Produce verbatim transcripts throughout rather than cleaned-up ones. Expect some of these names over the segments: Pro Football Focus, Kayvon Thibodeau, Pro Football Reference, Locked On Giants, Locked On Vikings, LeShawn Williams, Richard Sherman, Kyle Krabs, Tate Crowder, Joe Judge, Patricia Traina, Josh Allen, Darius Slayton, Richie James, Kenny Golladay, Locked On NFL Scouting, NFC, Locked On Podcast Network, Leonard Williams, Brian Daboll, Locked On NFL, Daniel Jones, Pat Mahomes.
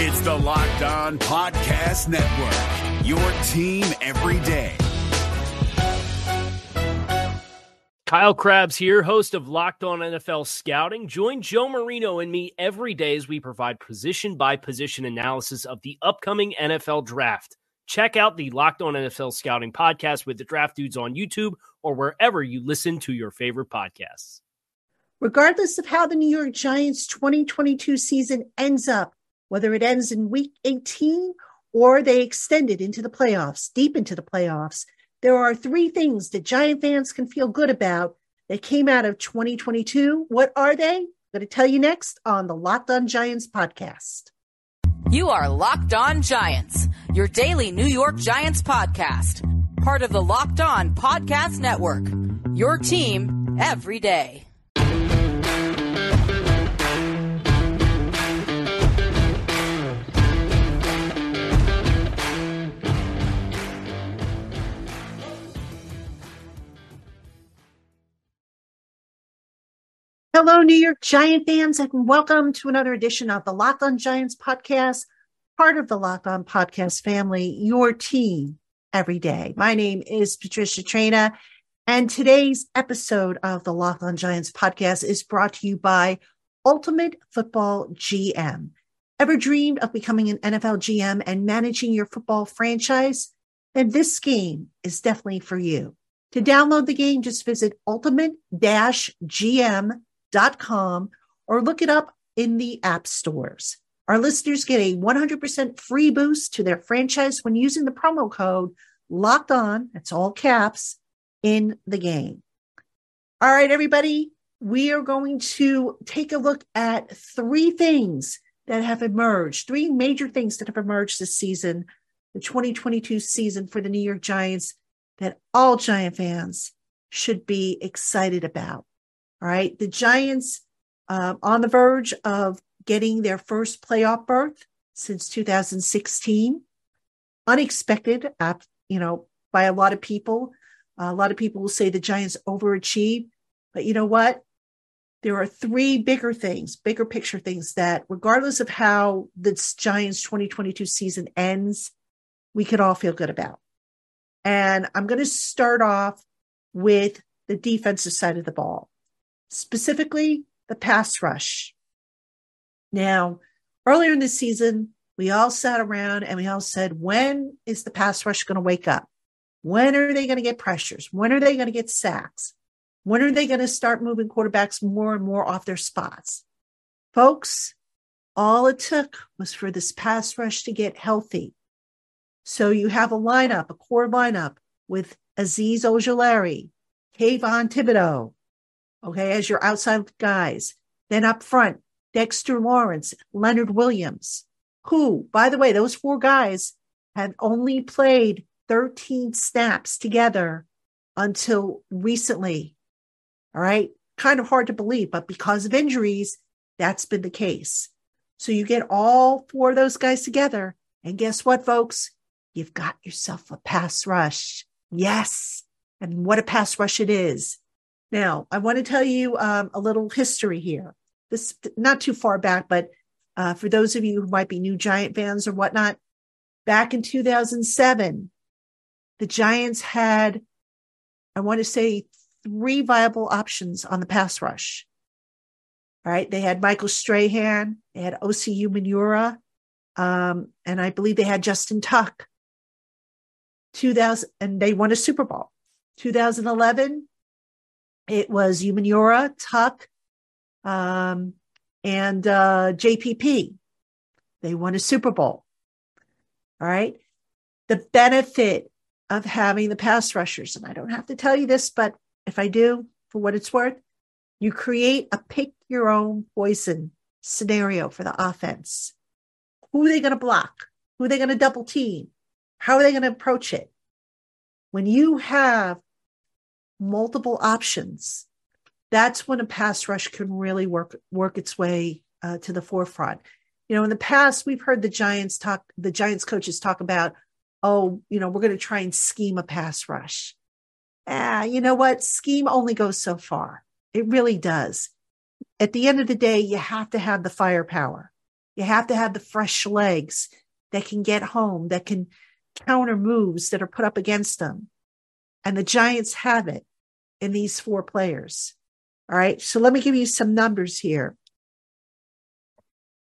It's the Locked On Podcast Network, your team every day. Kyle Krabs here, host of Locked On N F L Scouting. Join Joe Marino and me every day as we provide position-by-position analysis of the upcoming N F L Draft. Check out the Locked On N F L Scouting podcast with the Draft Dudes on YouTube or wherever you listen to your favorite podcasts. Regardless of how the New York Giants' twenty twenty-two season ends up, whether it ends in Week eighteen or they extend it into the playoffs, deep into the playoffs, there are three things that Giant fans can feel good about that came out of twenty twenty-two. What are they? I'm going to tell you next on the Locked On Giants podcast. You are Locked On Giants, your daily New York Giants podcast, part of the Locked On Podcast Network, your team every day. Hello, New York Giant fans, and welcome to another edition of the Locked On Giants podcast, part of the Locked On Podcast family, your team every day. My name is Patricia Traina, and today's episode of the Locked On Giants podcast is brought to you by Ultimate Football G M. Ever dreamed of becoming an N F L G M and managing your football franchise? Then this game is definitely for you. To download the game, just visit ultimate dash g m dot com. Dot com or look it up in the app stores. Our listeners get a one hundred percent free boost to their franchise when using the promo code Locked On, that's all caps, in the game. All right, everybody, we are going to take a look at three things that have emerged, three major things that have emerged this season, the twenty twenty-two season for the New York Giants, that all Giant fans should be excited about. All right, the Giants uh, on the verge of getting their first playoff berth since two thousand sixteen. Unexpected, uh, you know, by a lot of people. Uh, a lot of people will say the Giants overachieved. But you know what? There are three bigger things, bigger picture things that, regardless of how the Giants twenty twenty-two season ends, we could all feel good about. And I'm going to start off with the defensive side of the ball. Specifically, the pass rush. Now, earlier in the season, we all sat around and we all said, when is the pass rush going to wake up? When are they going to get pressures? When are they going to get sacks? When are they going to start moving quarterbacks more and more off their spots? Folks, all it took was for this pass rush to get healthy. So you have a lineup, a core lineup with Azeez Ojulari, Kayvon Thibodeau, okay, as your outside guys. Then up front, Dexter Lawrence, Leonard Williams, who, by the way, those four guys had only played thirteen snaps together until recently. All right, kind of hard to believe, but because of injuries, that's been the case. So you get all four of those guys together, and guess what, folks? You've got yourself a pass rush. Yes, and what a pass rush it is. Now, I want to tell you um, a little history here. This not too far back, but uh, for those of you who might be new Giant fans or whatnot, back in two thousand seven, the Giants had, I want to say, three viable options on the pass rush. All right, they had Michael Strahan, they had Osi Umenyiora, um, and I believe they had Justin Tuck. two thousand, and they won a Super Bowl. twenty eleven. It was Umenyiora, Tuck, um, and uh, J P P. They won a Super Bowl. All right. The benefit of having the pass rushers, and I don't have to tell you this, but if I do, for what it's worth, you create a pick your own poison scenario for the offense. Who are they going to block? Who are they going to double team? How are they going to approach it? When you have multiple options, that's when a pass rush can really work work its way uh, to the forefront. You know, in the past, we've heard the Giants talk, the Giants coaches talk about, oh, you know, we're going to try and scheme a pass rush. Ah, you know what? Scheme only goes so far. It really does. At the end of the day, you have to have the firepower. You have to have the fresh legs that can get home, that can counter moves that are put up against them. And the Giants have it in these four players. All right. So let me give you some numbers here.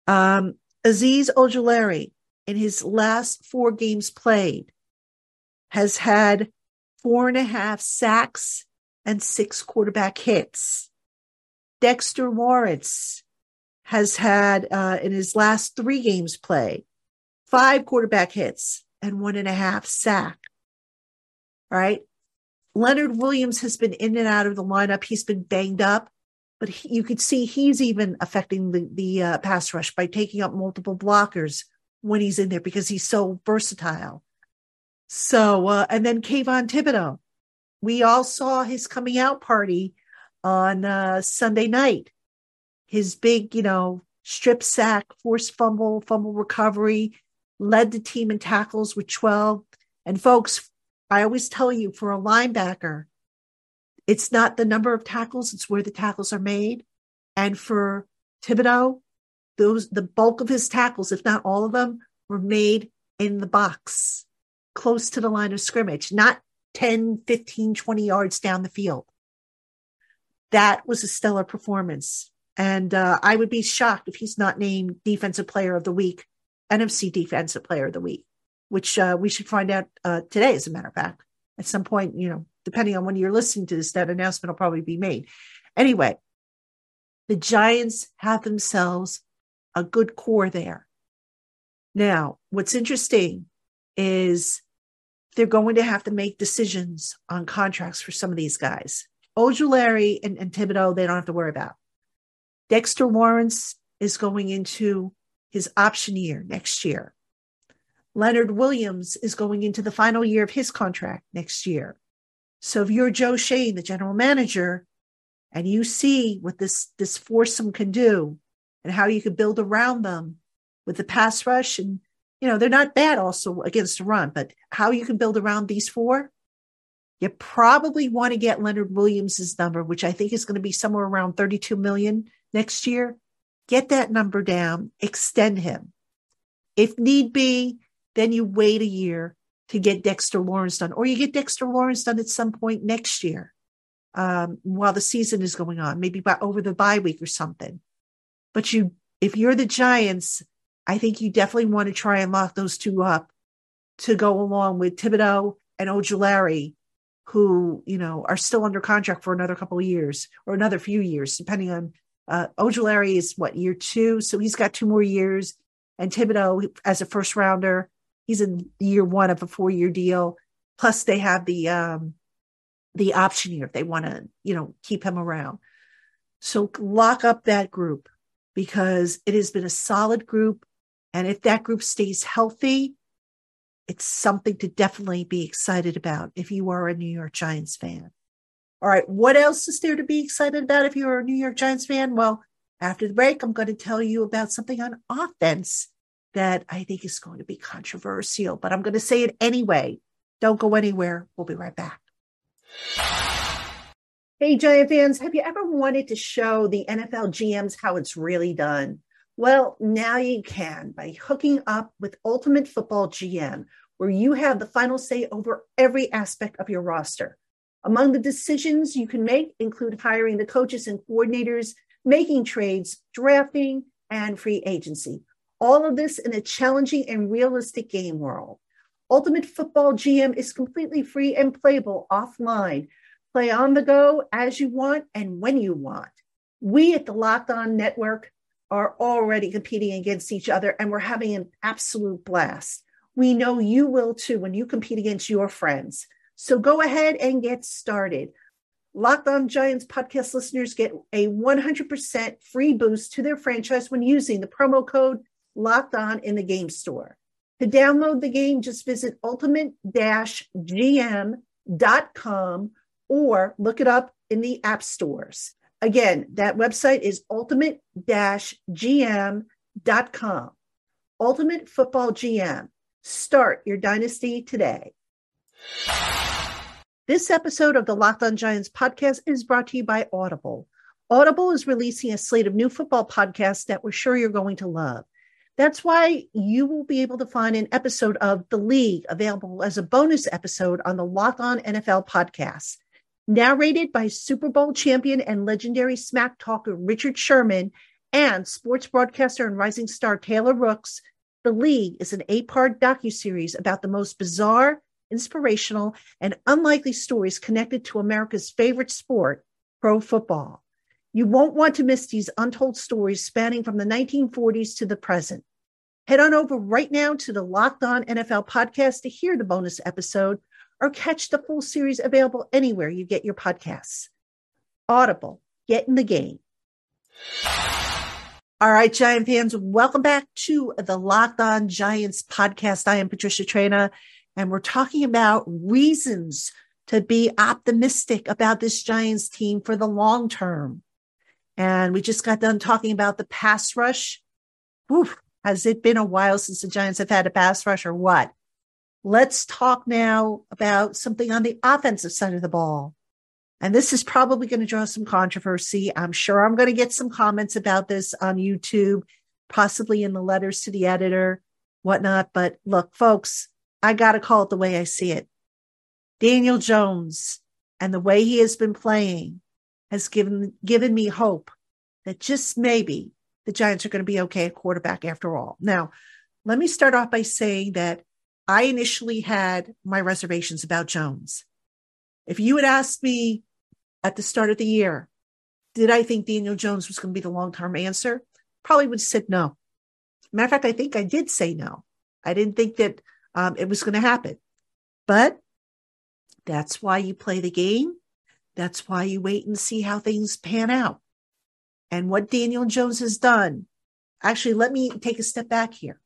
Um, Azeez Ojulari, in his last four games played, has had four and a half sacks and six quarterback hits. Dexter Lawrence has had, uh, in his last three games played, five quarterback hits and one and a half sack. All right. Leonard Williams has been in and out of the lineup. He's been banged up, but he, you could see he's even affecting the, the uh, pass rush by taking up multiple blockers when he's in there because he's so versatile. So, uh, and then Kayvon Thibodeau. We all saw his coming out party on uh, Sunday night. His big, you know, strip sack, forced fumble, fumble recovery, led the team in tackles with twelve. And folks, I always tell you, for a linebacker, it's not the number of tackles, it's where the tackles are made. And for Thibodeau, those, the bulk of his tackles, if not all of them, were made in the box, close to the line of scrimmage, not ten, fifteen, twenty yards down the field. That was a stellar performance. And uh, I would be shocked if he's not named Defensive Player of the Week, N F C Defensive Player of the Week, which uh, we should find out uh, today, as a matter of fact. At some point, you know, depending on when you're listening to this, that announcement will probably be made. Anyway, the Giants have themselves a good core there. Now, what's interesting is they're going to have to make decisions on contracts for some of these guys. Ojulari and, and Thibodeau, they don't have to worry about. Dexter Lawrence is going into his option year next year. Leonard Williams is going into the final year of his contract next year. So if you're Joe Shane, the general manager, and you see what this, this foursome can do and how you could build around them with the pass rush, and, you know, they're not bad also against the run, but how you can build around these four, you probably want to get Leonard Williams's number, which I think is going to be somewhere around thirty-two million next year. Get that number down, extend him. If need be, then you wait a year to get Dexter Lawrence done, or you get Dexter Lawrence done at some point next year um, while the season is going on, maybe by over the bye week or something. But you, if you're the Giants, I think you definitely want to try and lock those two up to go along with Thibodeau and Ojulari, who, you know, are still under contract for another couple of years or another few years, depending on uh, Ojulari is what, year two. So he's got two more years. And Thibodeau, as a first rounder, he's in year one of a four-year deal. Plus, they have the um, the option year if they want to, you know, keep him around. So lock up that group, because it has been a solid group, and if that group stays healthy, it's something to definitely be excited about if you are a New York Giants fan. All right, what else is there to be excited about if you're a New York Giants fan? Well, after the break, I'm going to tell you about something on offense that I think is going to be controversial, but I'm going to say it anyway. Don't go anywhere. We'll be right back. Hey, Giant fans, have you ever wanted to show the N F L G Ms how it's really done? Well, now you can by hooking up with Ultimate Football G M, where you have the final say over every aspect of your roster. Among the decisions you can make include hiring the coaches and coordinators, making trades, drafting, and free agency. All of this in a challenging and realistic game world. Ultimate Football G M is completely free and playable offline. Play on the go as you want and when you want. We at the Locked On Network are already competing against each other, and we're having an absolute blast. We know you will too when you compete against your friends. So go ahead and get started. Locked On Giants podcast listeners get a one hundred percent free boost to their franchise when using the promo code Locked On in the game store. To download the game, just visit ultimate dash g m dot com or look it up in the app stores. Again, that website is ultimate dash g m dot com. Ultimate Football G M. Start your dynasty today. This episode of the Locked On Giants podcast is brought to you by Audible. Audible is releasing a slate of new football podcasts that we're sure you're going to love. That's why you will be able to find an episode of The League available as a bonus episode on the Locked On N F L podcast. Narrated by Super Bowl champion and legendary smack talker Richard Sherman and sports broadcaster and rising star Taylor Rooks, The League is an eight-part docuseries about the most bizarre, inspirational, and unlikely stories connected to America's favorite sport, pro football. You won't want to miss these untold stories spanning from the nineteen forties to the present. Head on over right now to the Locked On N F L podcast to hear the bonus episode or catch the full series available anywhere you get your podcasts. Audible, get in the game. All right, Giant fans, welcome back to the Locked On Giants podcast. I am Patricia Traina, and we're talking about reasons to be optimistic about this Giants team for the long term. And we just got done talking about the pass rush. Oof, has it been a while since the Giants have had a pass rush or what? Let's talk now about something on the offensive side of the ball. And this is probably going to draw some controversy. I'm sure I'm going to get some comments about this on YouTube, possibly in the letters to the editor, whatnot. But look, folks, I got to call it the way I see it. Daniel Jones and the way he has been playing has given, given me hope that just maybe the Giants are going to be okay at quarterback after all. Now, let me start off by saying that I initially had my reservations about Jones. If you had asked me at the start of the year, did I think Daniel Jones was going to be the long-term answer? Probably would have said no. Matter of fact, I think I did say no. I didn't think that um, it was going to happen. But that's why you play the game. That's why you wait and see how things pan out. And what Daniel Jones has done, actually, let me take a step back here.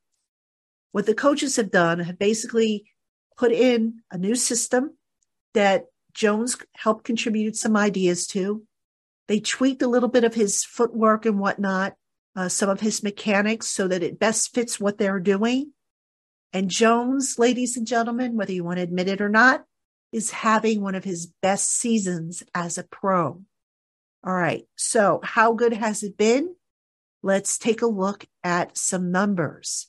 What the coaches have done have basically put in a new system that Jones helped contribute some ideas to. They tweaked a little bit of his footwork and whatnot, uh, some of his mechanics so that it best fits what they're doing. And Jones, ladies and gentlemen, whether you want to admit it or not, is having one of his best seasons as a pro. All right, so how good has it been? Let's take a look at some numbers.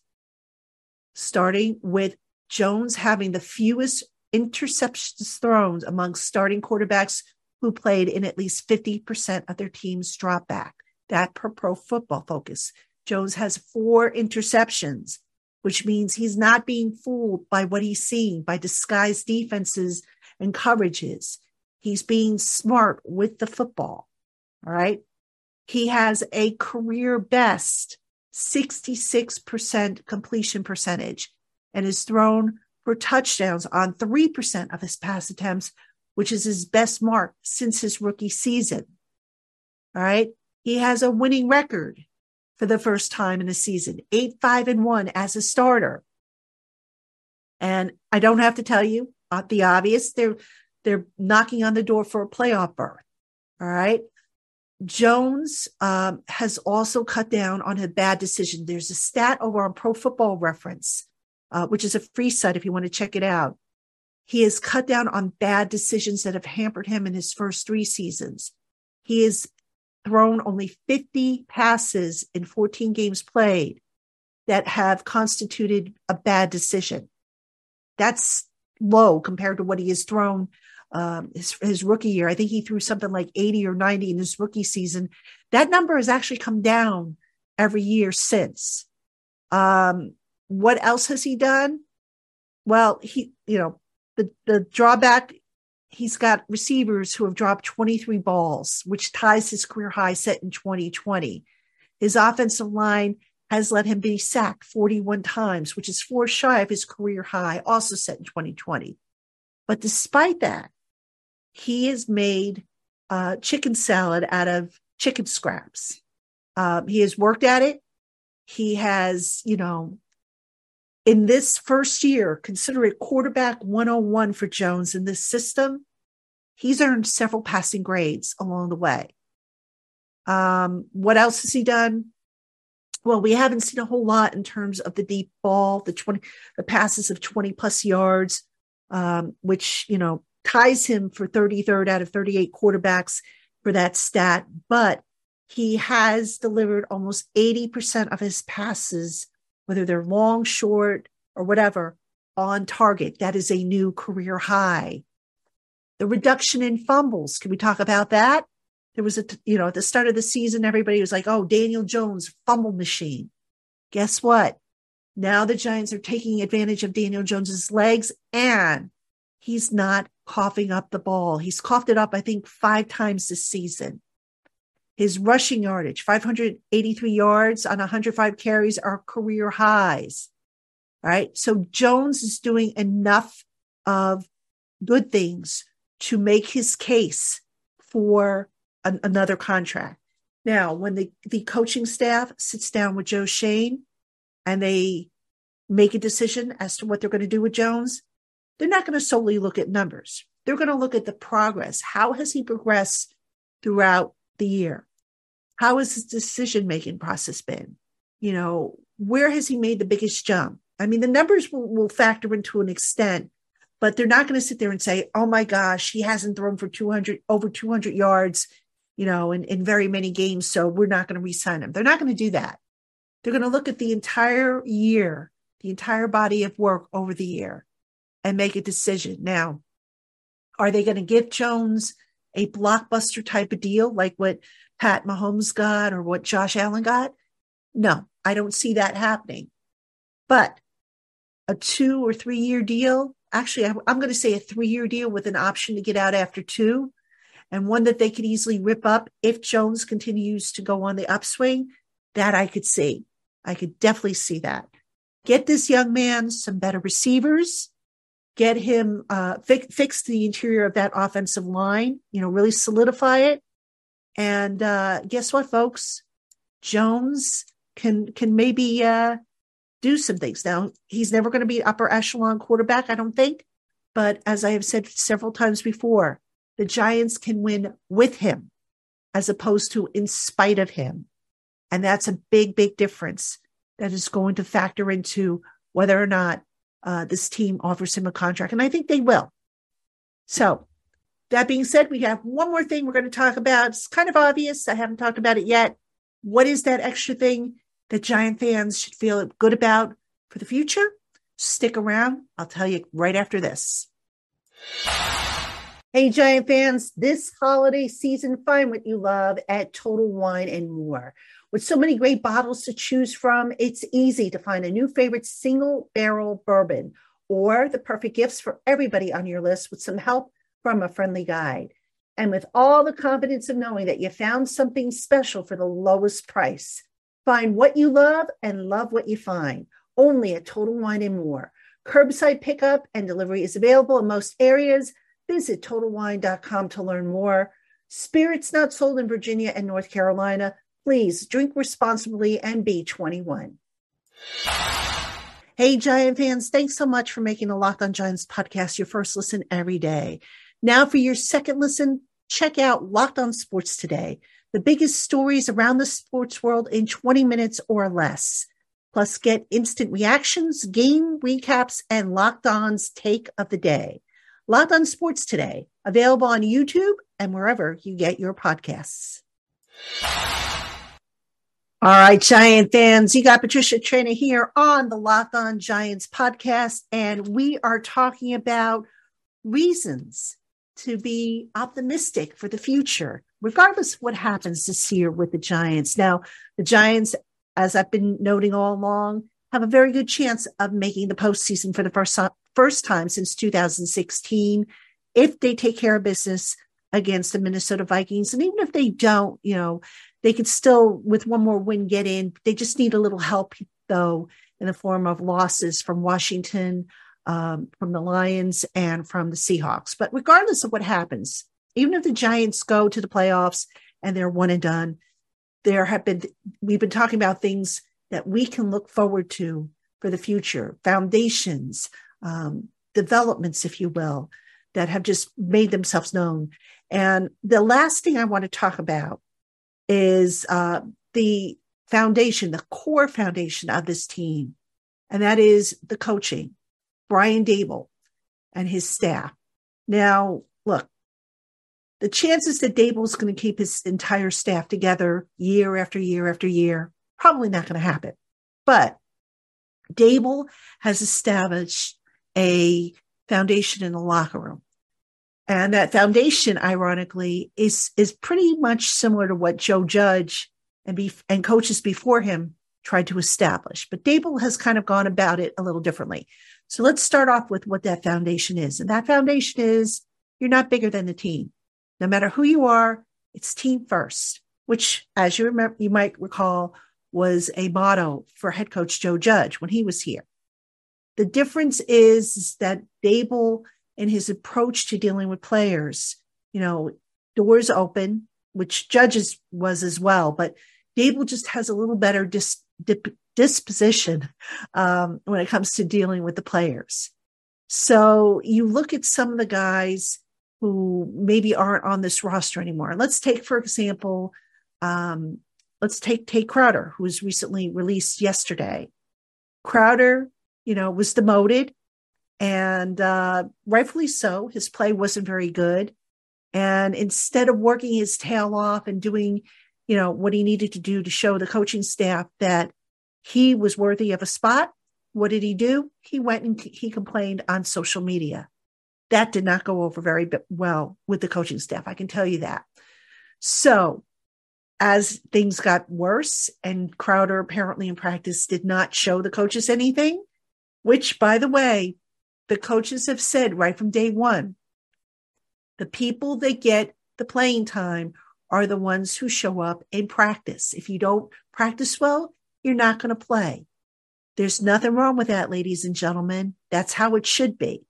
Starting with Jones having the fewest interceptions thrown among starting quarterbacks who played in at least fifty percent of their team's dropback. That per Pro Football Focus. Jones has four interceptions, which means he's not being fooled by what he's seeing, by disguised defenses and coverages. He's being smart with the football, all right? He has a career best sixty-six percent completion percentage and is thrown for touchdowns on three percent of his pass attempts, which is his best mark since his rookie season. All right. He has a winning record for the first time in a season, eight, five, and one as a starter. And I don't have to tell you uh, the obvious. They're, they're knocking on the door for a playoff berth. All right. Jones um, has also cut down on a bad decision. There's a stat over on Pro Football Reference, uh, which is a free site if you want to check it out. He has cut down on bad decisions that have hampered him in his first three seasons. He has thrown only fifty passes in fourteen games played that have constituted a bad decision. That's low compared to what he has thrown Um, his, his rookie year. I think he threw something like eighty or ninety in his rookie season. That number has actually come down every year since. Um, what else has he done? Well, he, you know, the, the drawback, he's got receivers who have dropped twenty-three balls, which ties his career high set in twenty twenty. His offensive line has let him be sacked forty-one times, which is four shy of his career high, also set in twenty twenty. But despite that, he has made uh, chicken salad out of chicken scraps. Um, he has worked at it. He has, you know, in this first year, consider it quarterback one oh one for Jones in this system. He's earned several passing grades along the way. Um, what else has he done? Well, we haven't seen a whole lot in terms of the deep ball, the twenty, the passes of twenty plus yards, um, which, you know, ties him for thirty-third out of thirty-eight quarterbacks for that stat, but he has delivered almost eighty percent of his passes whether they're long, short, or whatever, on target. That is a new career high. The reduction in fumbles. Can we talk about that? There was a, you know, at the start of the season, everybody was like, oh, Daniel Jones, fumble machine. Guess what? Now the Giants are taking advantage of Daniel Jones's legs, and he's not coughing up the ball. He's coughed it up, I think, five times this season. His rushing yardage, five hundred eighty-three yards on one hundred five carries, are career highs. All right. So Jones is doing enough of good things to make his case for an, another contract. Now, when the, the coaching staff sits down with Joe Shane and they make a decision as to what they're going to do with Jones, they're not going to solely look at numbers. They're going to look at the progress. How has he progressed throughout the year? How has his decision-making process been? You know, where has he made the biggest jump? I mean, the numbers will, will factor in to an extent, but they're not going to sit there and say, oh my gosh, he hasn't thrown for two hundred, over two hundred yards, you know, in, in very many games, so we're not going to re-sign him. They're not going to do that. They're going to look at the entire year, the entire body of work over the year, and make a decision. Now, are they going to give Jones a blockbuster type of deal like what Pat Mahomes got or what Josh Allen got? No, I don't see that happening. But a two or three year deal, actually, I'm going to say a three year deal with an option to get out after two, and one that they could easily rip up if Jones continues to go on the upswing, that I could see. I could definitely see that. Get this young man some better receivers. Get him, uh, fi- fix the interior of that offensive line, you know, really solidify it. And uh, guess what, folks? Jones can can maybe uh, do some things. Now, he's never going to be upper echelon quarterback, I don't think. But as I have said several times before, the Giants can win with him as opposed to in spite of him. And that's a big, big difference that is going to factor into whether or not Uh, this team offers him a contract, and I think they will. So that being said, we have one more thing we're going to talk about. It's kind of obvious. I haven't talked about it yet. What is that extra thing that Giant fans should feel good about for the future? Stick around. I'll tell you right after this. Hey, Giant fans, this holiday season, find what you love at Total Wine and More. With so many great bottles to choose from, it's easy to find a new favorite single barrel bourbon or the perfect gifts for everybody on your list with some help from a friendly guide. And with all the confidence of knowing that you found something special for the lowest price. Find what you love and love what you find. Only at Total Wine and More. Curbside pickup and delivery is available in most areas. Visit total wine dot com to learn more. Spirits not sold in Virginia and North Carolina. Please drink responsibly and be twenty-one. Hey, Giant fans, thanks so much for making the Locked On Giants podcast your first listen every day. Now for your second listen, check out Locked On Sports Today, the biggest stories around the sports world in twenty minutes or less. Plus, get instant reactions, game recaps, and Locked On's take of the day. Locked On Sports Today, available on YouTube and wherever you get your podcasts. All right, Giant fans, you got Patricia Traina here on the Locked On Giants podcast, and we are talking about reasons to be optimistic for the future, regardless of what happens this year with the Giants. Now, the Giants, as I've been noting all along, have a very good chance of making the postseason for the first, first time since two thousand sixteen if they take care of business against the Minnesota Vikings. And even if they don't, you know, they could still, with one more win, get in. They just need a little help, though, in the form of losses from Washington, um, from the Lions, and from the Seahawks. But regardless of what happens, even if the Giants go to the playoffs and they're one and done, there have been, we've been talking about things that we can look forward to for the future, foundations, um, developments, if you will, that have just made themselves known. And the last thing I want to talk about is uh, the foundation, the core foundation of this team, and that is the coaching, Brian Daboll and his staff. Now, look, the chances that Daboll's going to keep his entire staff together year after year after year, probably not going to happen. But Daboll has established a foundation in the locker room. And that foundation, ironically, is, is pretty much similar to what Joe Judge and, be, and coaches before him tried to establish. But Daboll has kind of gone about it a little differently. So let's start off with what that foundation is. And that foundation is you're not bigger than the team. No matter who you are, it's team first, which, as you remember, you might recall, was a motto for head coach Joe Judge when he was here. The difference is that Daboll and his approach to dealing with players, you know, doors open, which Judge's was as well, but Daboll just has a little better dis, dip, disposition um, when it comes to dealing with the players. So you look at some of the guys who maybe aren't on this roster anymore. Let's take, for example, um, let's take Tate Crowder, who was recently released yesterday. Crowder, you know, was demoted, and uh, rightfully so. His play wasn't very good. And instead of working his tail off and doing, you know, what he needed to do to show the coaching staff that he was worthy of a spot, what did he do? He went and he complained on social media. That did not go over very well with the coaching staff. I can tell you that. So as things got worse, and Crowder apparently in practice did not show the coaches anything, which, by the way, the coaches have said right from day one, the people that get the playing time are the ones who show up in practice. If you don't practice well, you're not going to play. There's nothing wrong with that, ladies and gentlemen. That's how it should be.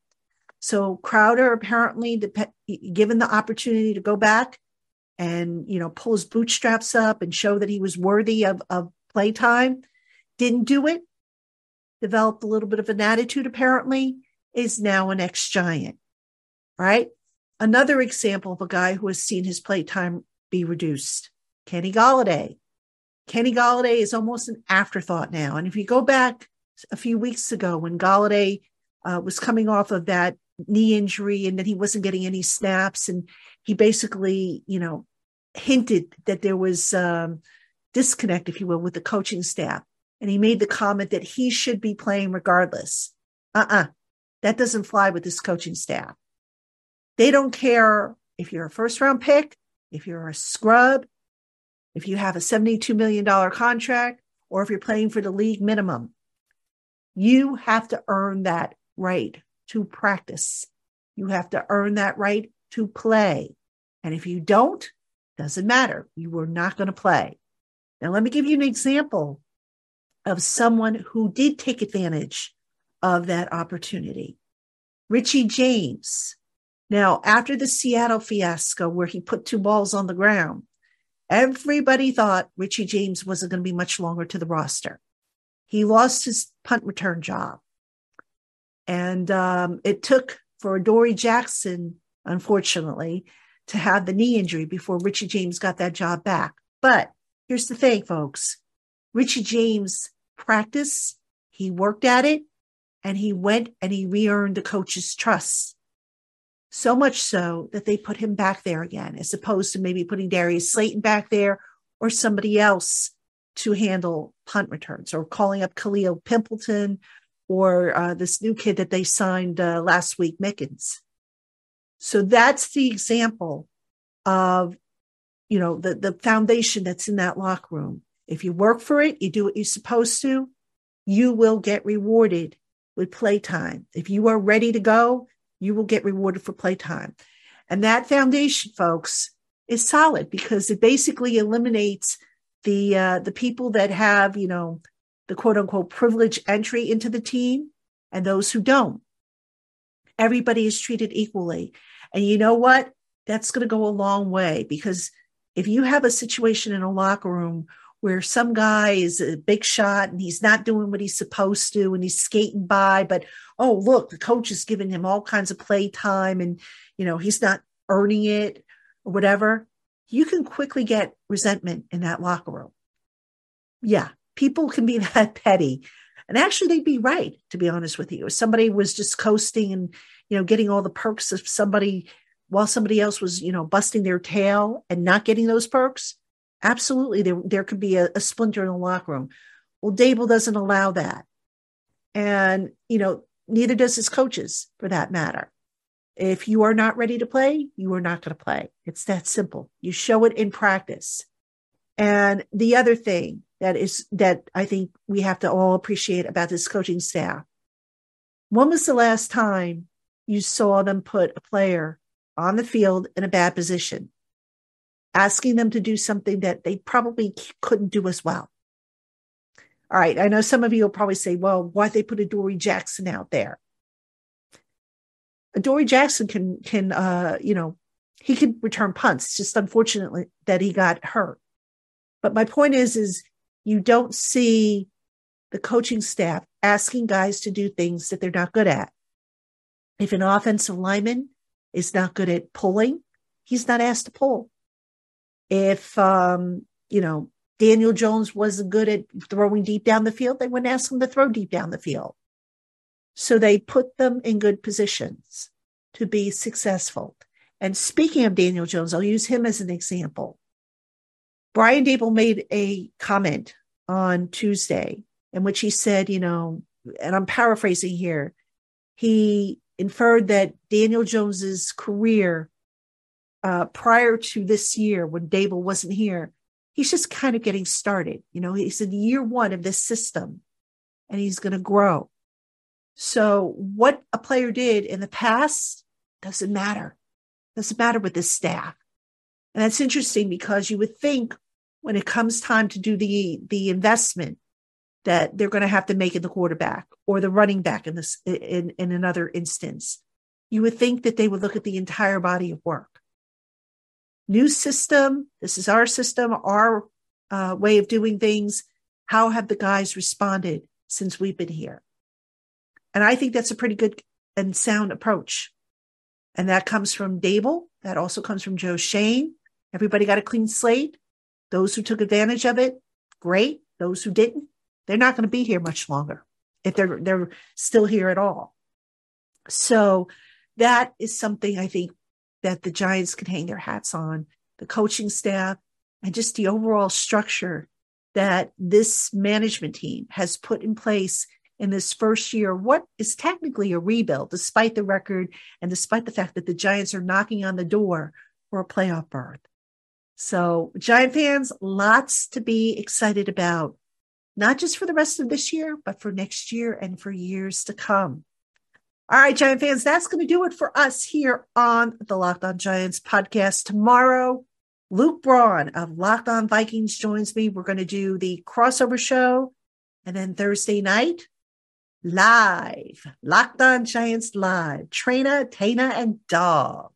So Crowder apparently, given the opportunity to go back and, you know, pull his bootstraps up and show that he was worthy of, of playtime, didn't do it, developed a little bit of an attitude apparently, is now an ex-Giant, right? Another example of a guy who has seen his playtime be reduced, Kenny Golladay. Kenny Golladay is almost an afterthought now. And if you go back a few weeks ago when Golladay uh, was coming off of that knee injury and then he wasn't getting any snaps, and he basically, you know, hinted that there was um, disconnect, if you will, with the coaching staff. And he made the comment that he should be playing regardless. Uh-uh. That doesn't fly with this coaching staff. They don't care if you're a first-round pick, if you're a scrub, if you have a seventy-two million dollars contract, or if you're playing for the league minimum. You have to earn that right to practice. You have to earn that right to play. And if you don't, doesn't matter. You are not going to play. Now, let me give you an example of someone who did take advantage of that opportunity. Richie James. Now, after the Seattle fiasco where he put two balls on the ground, everybody thought Richie James wasn't going to be much longer to the roster. He lost his punt return job. And um, it took for Adoree' Jackson, unfortunately, to have the knee injury before Richie James got that job back. But here's the thing, folks. Richie James practiced, he worked at it, and he went and he re-earned the coach's trust. So much so that they put him back there again, as opposed to maybe putting Darius Slayton back there or somebody else to handle punt returns, or calling up Khalil Pimpleton or uh, this new kid that they signed uh, last week, Mickens. So that's the example of, you know, the, the foundation that's in that locker room. If you work for it, you do what you're supposed to, you will get rewarded with playtime. If you are ready to go, you will get rewarded for playtime. And that foundation, folks, is solid because it basically eliminates the uh, the people that have, you know, the quote-unquote privilege entry into the team and those who don't. Everybody is treated equally. And you know what? That's going to go a long way, because if you have a situation in a locker room where some guy is a big shot and he's not doing what he's supposed to and he's skating by, but, oh, look, the coach is giving him all kinds of play time and, you know, he's not earning it or whatever, you can quickly get resentment in that locker room. Yeah, people can be that petty. And actually, they'd be right, to be honest with you. If somebody was just coasting and, you know, getting all the perks of somebody while somebody else was, you know, busting their tail and not getting those perks, absolutely, there, there could be a, a splinter in the locker room. Well, Daboll doesn't allow that. And, you know, neither does his coaches for that matter. If you are not ready to play, you are not going to play. It's that simple. You show it in practice. And the other thing that is that I think we have to all appreciate about this coaching staff. When was the last time you saw them put a player on the field in a bad position, asking them to do something that they probably couldn't do as well? All right. I know some of you will probably say, well, why'd they put Adoree' Jackson out there? Adoree' Jackson can, can uh, you know, he can return punts. It's just unfortunately that he got hurt. But my point is, is you don't see the coaching staff asking guys to do things that they're not good at. If an offensive lineman is not good at pulling, he's not asked to pull. If, um, you know, Daniel Jones wasn't good at throwing deep down the field, they wouldn't ask him to throw deep down the field. So they put them in good positions to be successful. And speaking of Daniel Jones, I'll use him as an example. Brian Daboll made a comment on Tuesday in which he said, you know, and I'm paraphrasing here, he inferred that Daniel Jones's career uh, prior to this year when Daboll wasn't here, he's just kind of getting started. You know, he's in year one of this system and he's going to grow. So what a player did in the past doesn't matter. Doesn't matter with this staff. And that's interesting because you would think when it comes time to do the, the investment that they're going to have to make in the quarterback or the running back in this, in, in another instance, you would think that they would look at the entire body of work. New system. This is our system, our uh, way of doing things. How have the guys responded since we've been here? And I think that's a pretty good and sound approach. And that comes from Daboll. That also comes from Joe Shane. Everybody got a clean slate. Those who took advantage of it, great. Those who didn't, they're not going to be here much longer if they're they're still here at all. So that is something I think that the Giants can hang their hats on, the coaching staff, and just the overall structure that this management team has put in place in this first year, what is technically a rebuild, despite the record and despite the fact that the Giants are knocking on the door for a playoff berth. So Giant fans, lots to be excited about, not just for the rest of this year, but for next year and for years to come. All right, Giant fans, that's going to do it for us here on the Locked On Giants podcast. Tomorrow, Luke Braun of Locked On Vikings joins me. We're going to do the crossover show. And then Thursday night, live, Locked On Giants live, Traina, Taina, and Dog.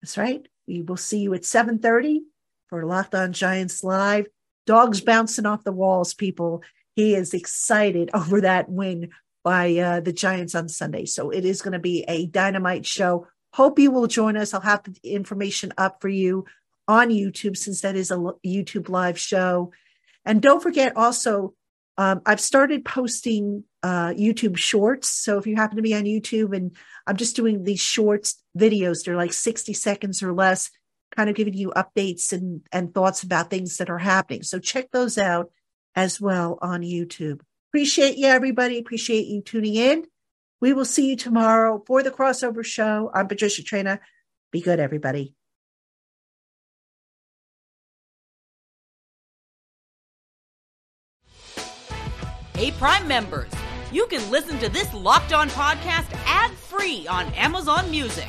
That's right. We will see you at seven thirty for Locked On Giants live. Dog's bouncing off the walls, people. He is excited over that win by uh, the Giants on Sunday. So it is going to be a dynamite show. Hope you will join us. I'll have the information up for you on YouTube since that is a YouTube live show. And don't forget also, Um, I've started posting uh, YouTube shorts. So if you happen to be on YouTube and I'm just doing these shorts videos, they're like sixty seconds or less, kind of giving you updates and, and thoughts about things that are happening. So check those out as well on YouTube. Appreciate you, everybody. Appreciate you tuning in. We will see you tomorrow for the crossover show. I'm Patricia Traina. Be good, everybody. Hey, Prime members, you can listen to this Locked On podcast ad-free on Amazon Music.